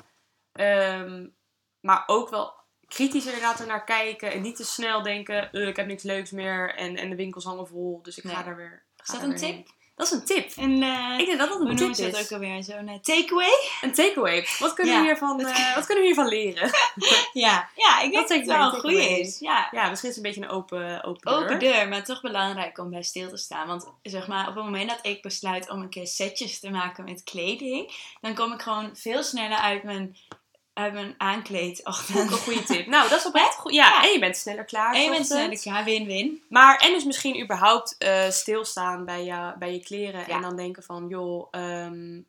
Um, Maar ook wel kritisch inderdaad ernaar kijken. En niet te snel denken, uh, ik heb niks leuks meer. En, en de winkels hangen vol, dus ik ga nee. daar weer... Ga is dat een tip? Heen. Dat is een tip. En, uh, ik denk dat dat een tip is. Hoe noem je dat ook alweer? Zo'n uh, takeaway? Een takeaway. Wat kunnen, ja, we hiervan, uh, wat kunnen we hiervan leren? ja. ja, ik denk dat het wel een goede is. Ja. ja, misschien is het een beetje een open, open deur. Open deur, maar toch belangrijk om bij stil te staan. Want zeg maar, op het moment dat ik besluit om een keer setjes te maken met kleding... dan kom ik gewoon veel sneller uit mijn... uit mijn aankleed achter. Ook een goede tip. Nou, dat is oprecht goed. Ja, ja, en je bent sneller klaar. En je bent sneller klaar, win-win. Maar, en dus misschien überhaupt uh, stilstaan bij je, bij je kleren. Ja. En dan denken van, joh, um,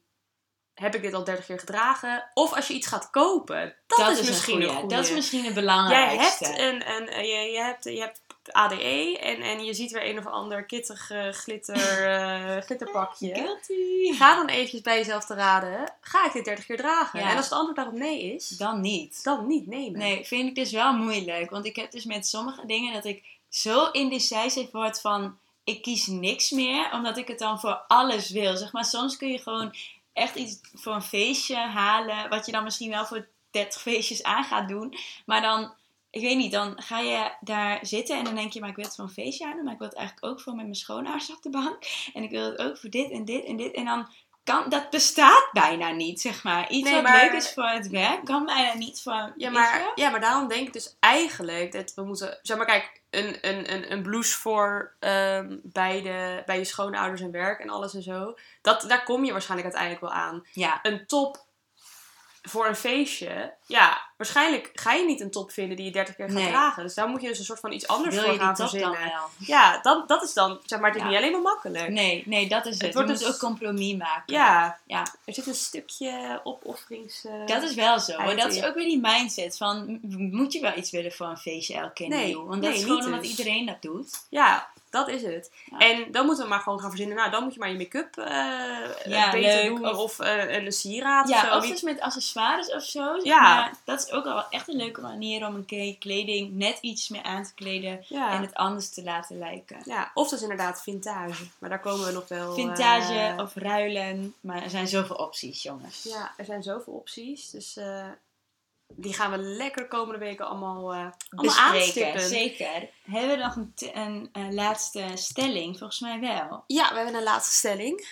heb ik dit al dertig keer gedragen? Of als je iets gaat kopen. Dat, dat is, is misschien een goede. goede. Dat is misschien een belangrijkste. Jij hebt een, een, je, je hebt... Je hebt A D E en, en je ziet weer een of ander kittig uh, glitter, uh, glitterpakje. Guilty. Ga dan eventjes bij jezelf te raden, ga ik dit dertig keer dragen? Ja. En als het antwoord daarop nee is, dan niet. Dan niet nemen. Nee, vind ik dus wel moeilijk. Want ik heb dus met sommige dingen dat ik zo indecisief word van, ik kies niks meer, omdat ik het dan voor alles wil. Zeg maar, soms kun je gewoon echt iets voor een feestje halen, wat je dan misschien wel voor dertig feestjes aan gaat doen. Maar dan... Ik weet niet, dan ga je daar zitten en dan denk je, maar ik wil het voor een feestje aan doen, maar ik wil het eigenlijk ook voor met mijn schoonouders op de bank. En ik wil het ook voor dit en dit en dit. En dan kan, dat bestaat bijna niet, zeg maar. Iets nee, wat maar, leuk is voor het werk, kan bijna niet van, ja maar, ja, maar daarom denk ik dus eigenlijk dat we moeten, zeg maar kijk, een, een, een, een blouse voor um, bij, de, bij je schoonouders en werk en alles en zo. Dat, daar kom je waarschijnlijk uiteindelijk wel aan. Ja. Een top voor een feestje, ja, waarschijnlijk ga je niet een top vinden die je dertig keer gaat nee. dragen. Dus daar moet je dus een soort van iets anders Wil voor gaan verzinnen. Ja, dat, dat is dan, zeg maar, het is ja. niet alleen maar makkelijk. Nee, nee, dat is het. Het wordt dus ook compromis maken. Ja, ja, er zit een stukje opofferings... Uh, dat is wel zo, maar dat is ook weer die mindset van, moet je wel iets willen voor een feestje elke keer nee, nieuw? Want dat nee, is gewoon omdat dus. iedereen dat doet. Ja, dat is het. Ja. En dan moeten we maar gewoon gaan verzinnen. Nou, dan moet je maar je make-up uh, ja, beter leuk. doen. Of, of uh, een sieraad ja, of zo. Of iets met accessoires of zo. Ja. Maar dat is ook al echt een leuke manier om een kleding net iets meer aan te kleden. Ja. En het anders te laten lijken. Ja, of dat is inderdaad vintage. Maar daar komen we nog wel... Vintage uh, of ruilen. Maar er zijn zoveel opties, jongens. Ja, er zijn zoveel opties. Dus... Uh, die gaan we lekker komende weken allemaal, uh, allemaal aanstippen. Zeker. Hebben we nog een, t- een, een laatste stelling? Volgens mij wel. Ja, we hebben een laatste stelling.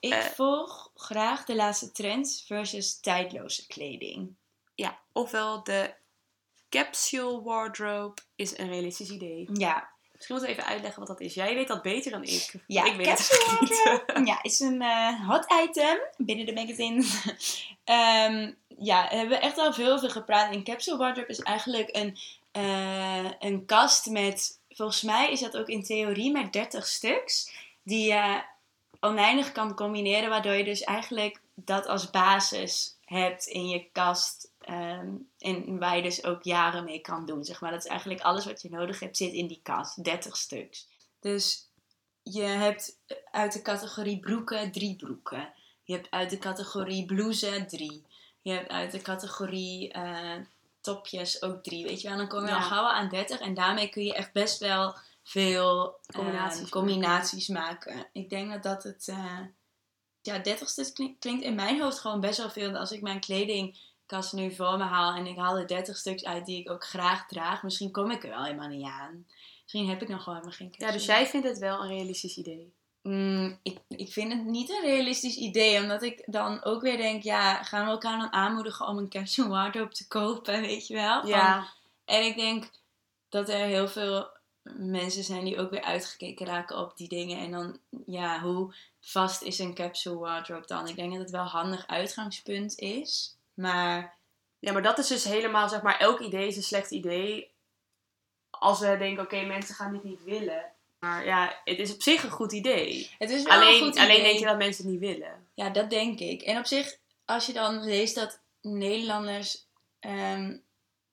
Ik uh, volg graag de laatste trends versus tijdloze kleding. Ja, ofwel de capsule wardrobe is een realistisch idee. Ja. Misschien moeten we even uitleggen wat dat is. Jij weet dat beter dan ik. Ja, ik weet capsule wardrobe ja, is een uh, hot item binnen de magazine. um, ja, we hebben echt al veel over gepraat. En capsule wardrobe is eigenlijk een, uh, een kast met... Volgens mij is dat ook in theorie maar dertig stuks. Die je oneindig kan combineren. Waardoor je dus eigenlijk dat als basis hebt in je kast... Um, en waar je dus ook jaren mee kan doen, zeg maar. Dat is eigenlijk alles wat je nodig hebt, zit in die kast. dertig stuks. Dus je hebt uit de categorie broeken drie broeken. Je hebt uit de categorie blouses drie. Je hebt uit de categorie uh, topjes ook drie. Weet je wel, dan kom je ja. al gauw aan dertig. En daarmee kun je echt best wel veel uh, combinaties, combinaties maken. maken. Ik denk dat dat het... Uh, ja, dertig stuks klink, klinkt in mijn hoofd gewoon best wel veel. Als ik mijn kleding... Ik als nu voor me haal en ik haal er dertig stuks uit die ik ook graag draag. Misschien kom ik er wel helemaal niet aan. Misschien heb ik nog wel helemaal geen keuze. Ja, dus jij vindt het wel een realistisch idee? Mm, ik, ik vind het niet een realistisch idee. Omdat ik dan ook weer denk, ja, gaan we elkaar dan aanmoedigen om een capsule wardrobe te kopen, weet je wel? Van, ja. En ik denk dat er heel veel mensen zijn die ook weer uitgekeken raken op die dingen. En dan, ja, hoe vast is een capsule wardrobe dan? Ik denk dat het wel een handig uitgangspunt is. Maar... Ja, maar dat is dus helemaal, zeg maar, elk idee is een slecht idee. Als we denken, oké, okay, mensen gaan dit niet willen. Maar ja, het is op zich een goed idee. Het is wel alleen, een goed idee. Alleen denk je dat mensen het niet willen. Ja, dat denk ik. En op zich, als je dan leest dat Nederlanders... Um,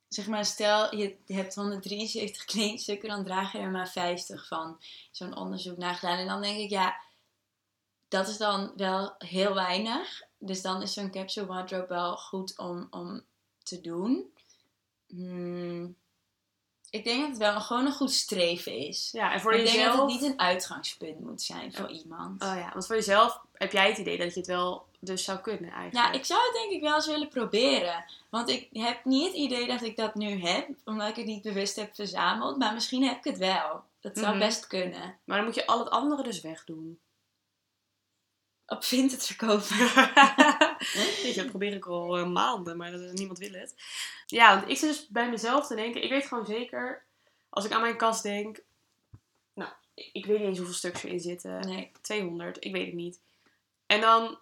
zeg maar, stel je hebt honderddrieënzeventig kledingstukken, dan draag je er maar vijftig van. Zo'n onderzoek naar gedaan. En dan denk ik, ja, dat is dan wel heel weinig... Dus dan is zo'n capsule wardrobe wel goed om, om te doen. Hmm. Ik denk dat het wel gewoon een goed streven is. Ja, en voor ik jezelf... denk dat het niet een uitgangspunt moet zijn voor ja. iemand. Oh ja, want voor jezelf heb jij het idee dat je het wel dus zou kunnen eigenlijk. Ja, ik zou het denk ik wel eens willen proberen. Want ik heb niet het idee dat ik dat nu heb. Omdat ik het niet bewust heb verzameld. Maar misschien heb ik het wel. Dat zou mm-hmm. best kunnen. Maar dan moet je al het andere dus wegdoen. Op Vinted verkopen. Dat probeer ik al uh, maanden, maar dat, niemand wil het. Ja, want ik zit dus bij mezelf te denken. Ik weet gewoon zeker, als ik aan mijn kast denk... Nou, ik weet niet eens hoeveel stuks erin zitten. Nee. tweehonderd, ik weet het niet. En dan,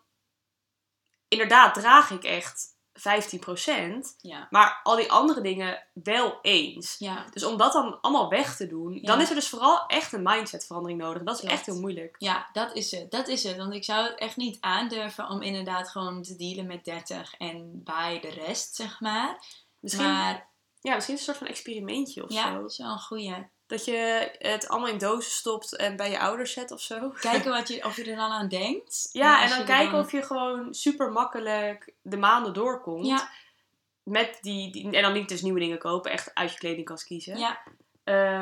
inderdaad, draag ik echt vijftien procent, ja. maar al die andere dingen wel eens. Ja. Dus om dat dan allemaal weg te doen, ja. dan is er dus vooral echt een mindsetverandering nodig. Dat is Klopt. Echt heel moeilijk. Ja, dat is het. Dat is het. Want ik zou het echt niet aandurven om inderdaad gewoon te dealen met dertig en bij de rest, zeg maar. Misschien, maar ja, misschien een soort van experimentje of ja, zo. Ja, dat is wel een goeie. Dat je het allemaal in dozen stopt en bij je ouders zet of zo. Kijken wat je, of je er dan aan denkt. Ja, en, en dan kijken dan... of je gewoon super makkelijk de maanden doorkomt. Ja. Met die, die, en dan niet dus nieuwe dingen kopen. Echt uit je kledingkast kiezen. Ja.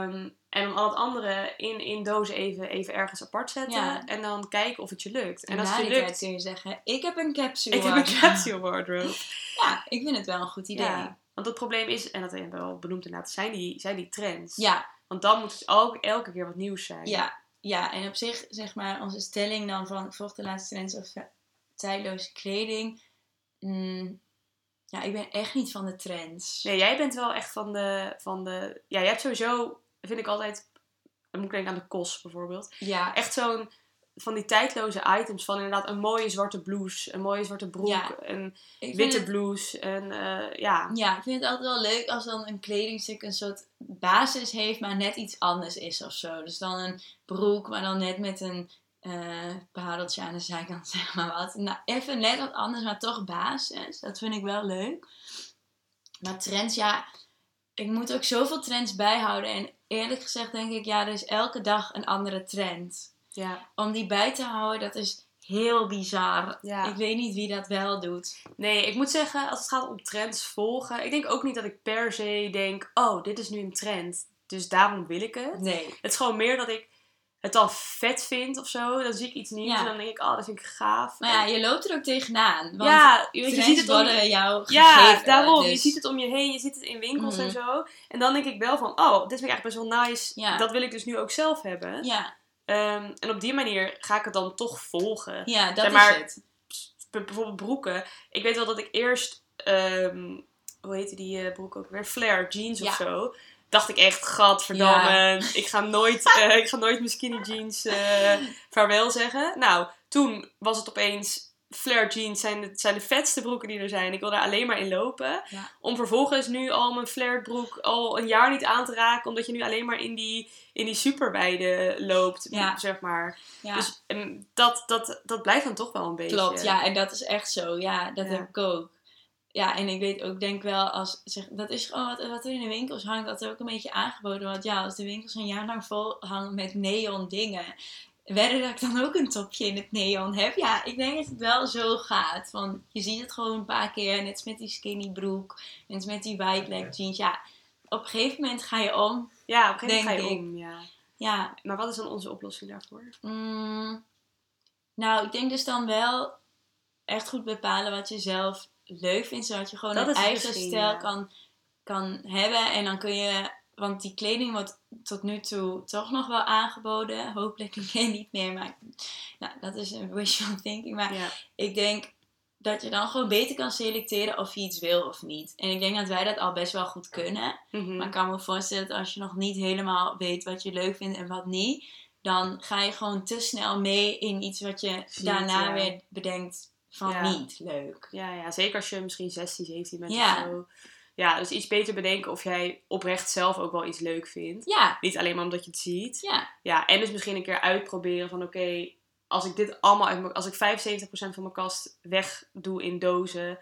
Um, en dan al het andere in, in dozen even, even ergens apart zetten. Ja. En dan kijken of het je lukt. En, en als het je lukt... kun je zeggen, ik heb een capsule wardrobe. Ik heb een capsule wardrobe. Ja, ik vind het wel een goed idee. Ja. Want het probleem is, en dat hebben we al benoemd inderdaad, zijn die, zijn die trends. Ja. Want dan moet het ook elke keer wat nieuws zijn. Ja, ja, en op zich, zeg maar, onze stelling dan van... volg de laatste trends of tijdloze kleding. Mm, ja, ik ben echt niet van de trends. Nee, jij bent wel echt van de... Van de ja, je hebt sowieso, vind ik altijd... Dan moet ik denken aan de kost bijvoorbeeld. Ja. Echt zo'n... Van die tijdloze items van inderdaad een mooie zwarte blouse, een mooie zwarte broek, ja, een witte het... blouse. En, uh, ja. ja, ik vind het altijd wel leuk als dan een kledingstuk een soort basis heeft, maar net iets anders is of zo. Dus dan een broek, maar dan net met een uh, pareltje aan de zijkant, zeg maar wat. Nou, even net wat anders, maar toch basis. Dat vind ik wel leuk. Maar trends, ja, ik moet ook zoveel trends bijhouden. En eerlijk gezegd denk ik, ja, er is elke dag een andere trend. Ja. Om die bij te houden, dat is heel bizar. Ja. Ik weet niet wie dat wel doet. Nee, ik moet zeggen, als het gaat om trends volgen... Ik denk ook niet dat ik per se denk... Oh, dit is nu een trend, dus daarom wil ik het. Nee. Het is gewoon meer dat ik het al vet vind of zo. Dan zie ik iets nieuws ja. en dan denk ik... Oh, dat vind ik gaaf. Maar ja, en... je loopt er ook tegenaan. Want ja, je ziet het om je... jou gegeven. Ja, daarom. Dus... Je ziet het om je heen. Je ziet het in winkels mm. en zo. En dan denk ik wel van... Oh, dit vind ik eigenlijk best wel nice. Ja. Dat wil ik dus nu ook zelf hebben. Ja. Um, en op die manier ga ik het dan toch volgen. Ja, dat zeg maar, is het. Bijvoorbeeld broeken. Ik weet wel dat ik eerst... Um, hoe heette die uh, broek ook weer? Flare jeans ja. of zo. Dacht ik echt, gadverdamme. Ja. Ik, ga nooit, uh, ik ga nooit mijn skinny jeans uh, vaarwel zeggen. Nou, toen was het opeens... Flare jeans zijn de, zijn de vetste broeken die er zijn. Ik wil daar alleen maar in lopen. Ja. Om vervolgens nu al mijn flare broek al een jaar niet aan te raken. Omdat je nu alleen maar in die, in die superwijde loopt. Ja. Zeg maar. Ja. Dus dat, dat, dat blijft dan toch wel een beetje. Klopt, ja. En dat is echt zo. Ja, dat ja. heb ik ook. Ja, en ik weet ook, denk wel, als zeg, dat is gewoon wat, wat er in de winkels hangt. Dat er ook een beetje aangeboden wordt. Ja, als de winkels een jaar lang vol hangen met neon dingen... Werden dat ik dan ook een topje in het neon heb? Ja, ik denk dat het wel zo gaat. Want je ziet het gewoon een paar keer. Net als met die skinny broek. Net als met die wide leg jeans. Ja, op een gegeven moment ga je om. Ja, op een gegeven moment ga je om. Ja. ja. Maar wat is dan onze oplossing daarvoor? Mm, nou, ik denk dus dan wel echt goed bepalen wat je zelf leuk vindt. Zodat je gewoon dat een eigen stijl ja. kan, kan hebben. En dan kun je... Want die kleding wordt tot nu toe toch nog wel aangeboden. Hopelijk niet meer, maar nou, dat is een wishful thinking. Maar ja. ik denk dat je dan gewoon beter kan selecteren of je iets wil of niet. En ik denk dat wij dat al best wel goed kunnen. Mm-hmm. Maar ik kan me voorstellen dat als je nog niet helemaal weet wat je leuk vindt en wat niet. Dan ga je gewoon te snel mee in iets wat je Ziet, daarna ja. weer bedenkt van ja. niet leuk. Ja, ja, zeker als je misschien zestien, zeventien bent ja. of zo. Ja, dus iets beter bedenken of jij oprecht zelf ook wel iets leuk vindt. Ja. Niet alleen maar omdat je het ziet. Ja. Ja, en dus misschien een keer uitproberen van oké, okay, als ik dit allemaal uit mijn... Als ik vijfenzeventig procent van mijn kast weg doe in dozen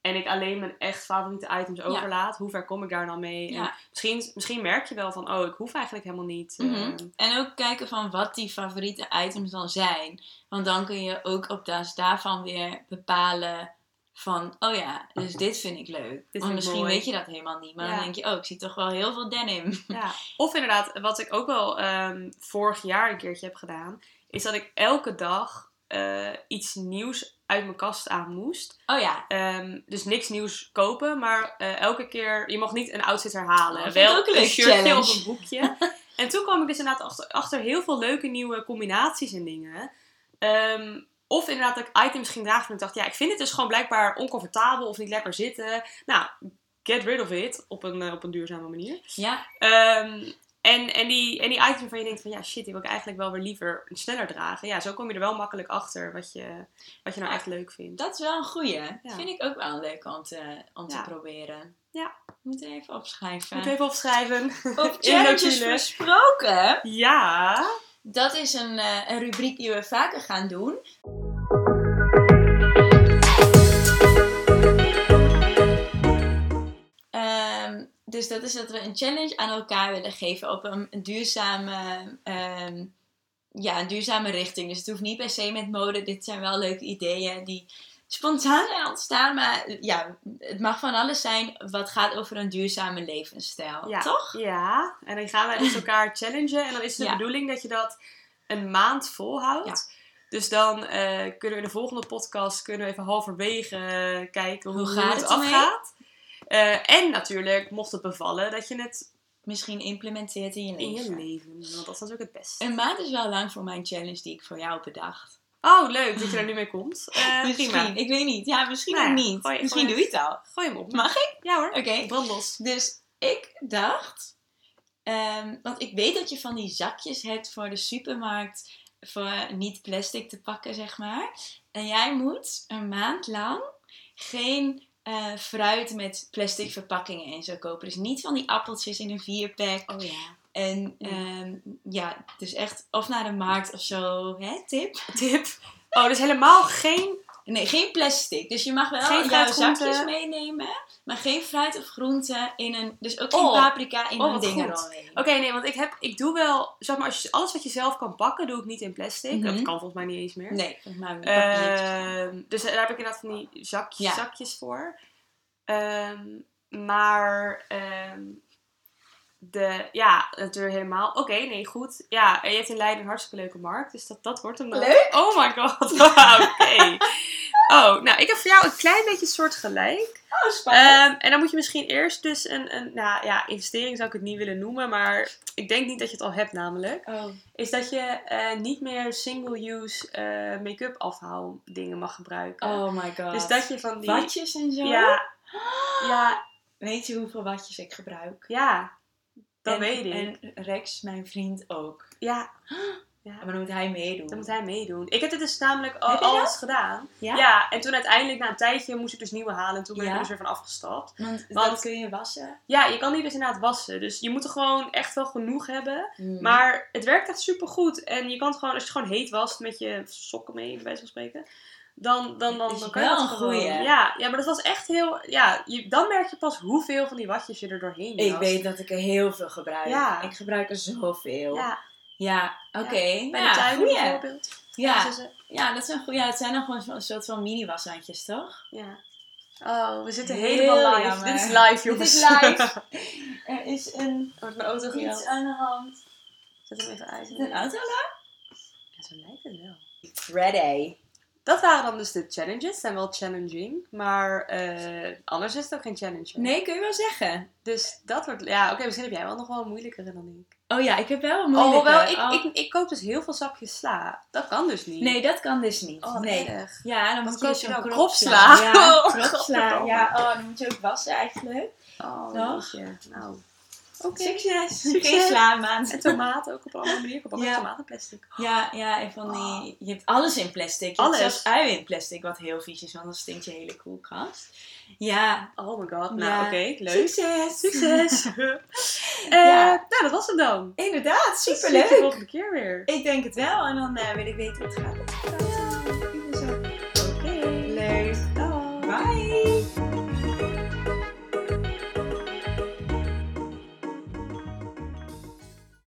en ik alleen mijn echt favoriete items overlaat, ja. hoe ver kom ik daar dan mee? Ja. En misschien, misschien merk je wel van, oh, ik hoef eigenlijk helemaal niet. Mm-hmm. Uh... En ook kijken van wat die favoriete items dan zijn. Want dan kun je ook op basis daarvan weer bepalen... Van, oh ja, dus dit vind ik leuk. Dit Want misschien mooi. Weet je dat helemaal niet. Maar ja. dan denk je, oh, ik zie toch wel heel veel denim. Ja. Of inderdaad, wat ik ook wel um, vorig jaar een keertje heb gedaan... is dat ik elke dag uh, iets nieuws uit mijn kast aan moest. Oh ja. Um, dus niks nieuws kopen, maar uh, elke keer... Je mag niet een outfit herhalen. Oh, wel een, een shirtje of een broekje. En toen kwam ik dus inderdaad achter, achter heel veel leuke nieuwe combinaties en dingen... Um, Of inderdaad dat ik items ging dragen en ik dacht... Ja, ik vind het dus gewoon blijkbaar oncomfortabel of niet lekker zitten. Nou, get rid of it op een, op een duurzame manier. Ja. Um, En, en, die, en die items waarvan je denkt van ja shit, die wil ik eigenlijk wel weer liever sneller dragen. Ja, zo kom je er wel makkelijk achter wat je, wat je nou echt leuk vindt. Dat is wel een goeie. Ja. Dat vind ik ook wel leuk om te, om te ja. proberen. Ja. Moet even opschrijven. Moet even opschrijven. Over challenges gesproken. Ja. Dat is een, een rubriek die we vaker gaan doen. Dus dat is dat we een challenge aan elkaar willen geven op een, een duurzame, um, ja, een duurzame richting. Dus het hoeft niet per se met mode. Dit zijn wel leuke ideeën die spontaan ontstaan. Maar ja, het mag van alles zijn wat gaat over een duurzame levensstijl, ja. toch? Ja, en dan gaan wij dus elkaar challengen. En dan is de ja. bedoeling dat je dat een maand volhoudt. Ja. Dus dan uh, kunnen we in de volgende podcast kunnen we even halverwege uh, kijken hoe, hoe, gaat hoe het, het afgaat. Uh, en natuurlijk, mocht het bevallen, dat je het misschien implementeert in je leven. In je leven, want dat is ook het beste. Een maand is wel lang voor mijn challenge die ik voor jou bedacht. Oh, leuk dat je er nu mee komt. Uh, misschien, prima. Ik weet niet. Ja, misschien nou ja, ook niet. Gooi, misschien gooi doe je het al. Gooi hem op. Mag ik? Ja hoor. Oké. Okay. Brand los. Dus ik dacht, um, want ik weet dat je van die zakjes hebt voor de supermarkt, voor niet plastic te pakken, zeg maar. En jij moet een maand lang geen... Uh, fruit met plastic verpakkingen en zo kopen. Dus niet van die appeltjes in een vierpack. Oh ja. En um, ja, dus echt of naar de markt of zo. Hè, tip? Tip. Oh, dus helemaal geen... Nee, geen plastic. Dus je mag wel geen jouw zakjes meenemen. Maar geen fruit of groenten in een... Dus ook geen oh, paprika in oh, een dingenrol. Oké, okay, nee, want ik heb... Ik doe wel... Zeg maar, als je, alles wat je zelf kan pakken, doe ik niet in plastic. Mm-hmm. Dat kan volgens mij niet eens meer. Nee, volgens mij niet. Uh, dus daar heb ik inderdaad van die zakjes, ja. zakjes voor. Um, maar... Um, de, ja, natuurlijk helemaal. Oké, okay, nee, goed. Ja, en je hebt in Leiden een hartstikke leuke markt. Dus dat, dat wordt hem dan. Leuk! Oh my god. Wow, oké. Okay. Oh, nou, ik heb voor jou een klein beetje soortgelijk. Oh, spannend. Um, en dan moet je misschien eerst dus een, een... Nou ja, investering zou ik het niet willen noemen. Maar ik denk niet dat je het al hebt namelijk. Oh. Is dat je uh, niet meer single-use uh, make-up afhaal dingen mag gebruiken. Oh my god. Dus dat je van die... Watjes en zo? Ja. ja. Weet je hoeveel watjes ik gebruik? Ja. Dat en, weet ik. En Rex, mijn vriend, ook. Ja. ja. Maar dan moet hij meedoen. Dan moet hij meedoen. Ik heb dit dus namelijk al, alles gedaan. Ja? ja. En toen uiteindelijk, na een tijdje, moest ik dus nieuwe halen. En toen ben ik ja. er dus weer van afgestapt. Want, Want dat kun je wassen? Ja, je kan die dus inderdaad wassen. Dus je moet er gewoon echt wel genoeg hebben. Mm. Maar het werkt echt supergoed. En je kan het gewoon, als je het gewoon heet wast met je sokken mee, bij wijze van spreken. Dan, dan, dan, dan kan je dat gewoon. Ja, ja, maar dat was echt heel... Ja, je, dan merk je pas hoeveel van die watjes je er doorheen was. Ik weet dat ik er heel veel gebruik. Ja. Ik gebruik er zoveel. Ja, ja oké. Okay. Ja, bij ja, de tuin bijvoorbeeld. Ja. Ja, ja, dat zijn goeie. Ja, het zijn dan gewoon een soort van mini-washandjes, toch? Ja. Oh, we zitten heel helemaal live. Jammer. Dit is live, jongens. Dit is live. Er is een... Er wordt mijn auto gejat. Iets aan de hand. Zet hem even uit. Is een auto daar? Ja, zo lijkt het wel. Ready. Dat waren dan dus de challenges. Zijn wel challenging. Maar uh, anders is het ook geen challenge. Hè? Nee, kun je wel zeggen. Dus dat wordt... Ja, oké, okay, misschien heb jij wel nog wel moeilijkere dan ik. Oh ja, ik heb wel een moeilijkere. Oh, wel, ik, oh. ik, ik, ik koop dus heel veel sapjes sla. Dat kan dus niet. Nee, dat kan dus niet. Oh, nee. Erg. Ja, dan moet je dus zo'n krop sla. Ja, oh, kropsla. Ja, oh, dan moet je ook wassen eigenlijk. Oh, toch? Nou... Okay. Succes. Succes! Geen slaanmaand. En tomaten ook op een andere manier. Ik heb ook ja. tomaten in plastic. Oh. Ja, ja, en van die... Je hebt alles in plastic. Je alles. Hebt zelfs ui in plastic, wat heel vies is, want dan stinkt je hele koelkast. Ja. Oh my god. Nou, ja. oké. Okay, leuk. Succes! Succes! uh, ja. Nou, dat was het dan. Inderdaad. Superleuk. Super de volgende keer weer. Ik denk het wel. En dan uh, wil ik weten hoe het gaat.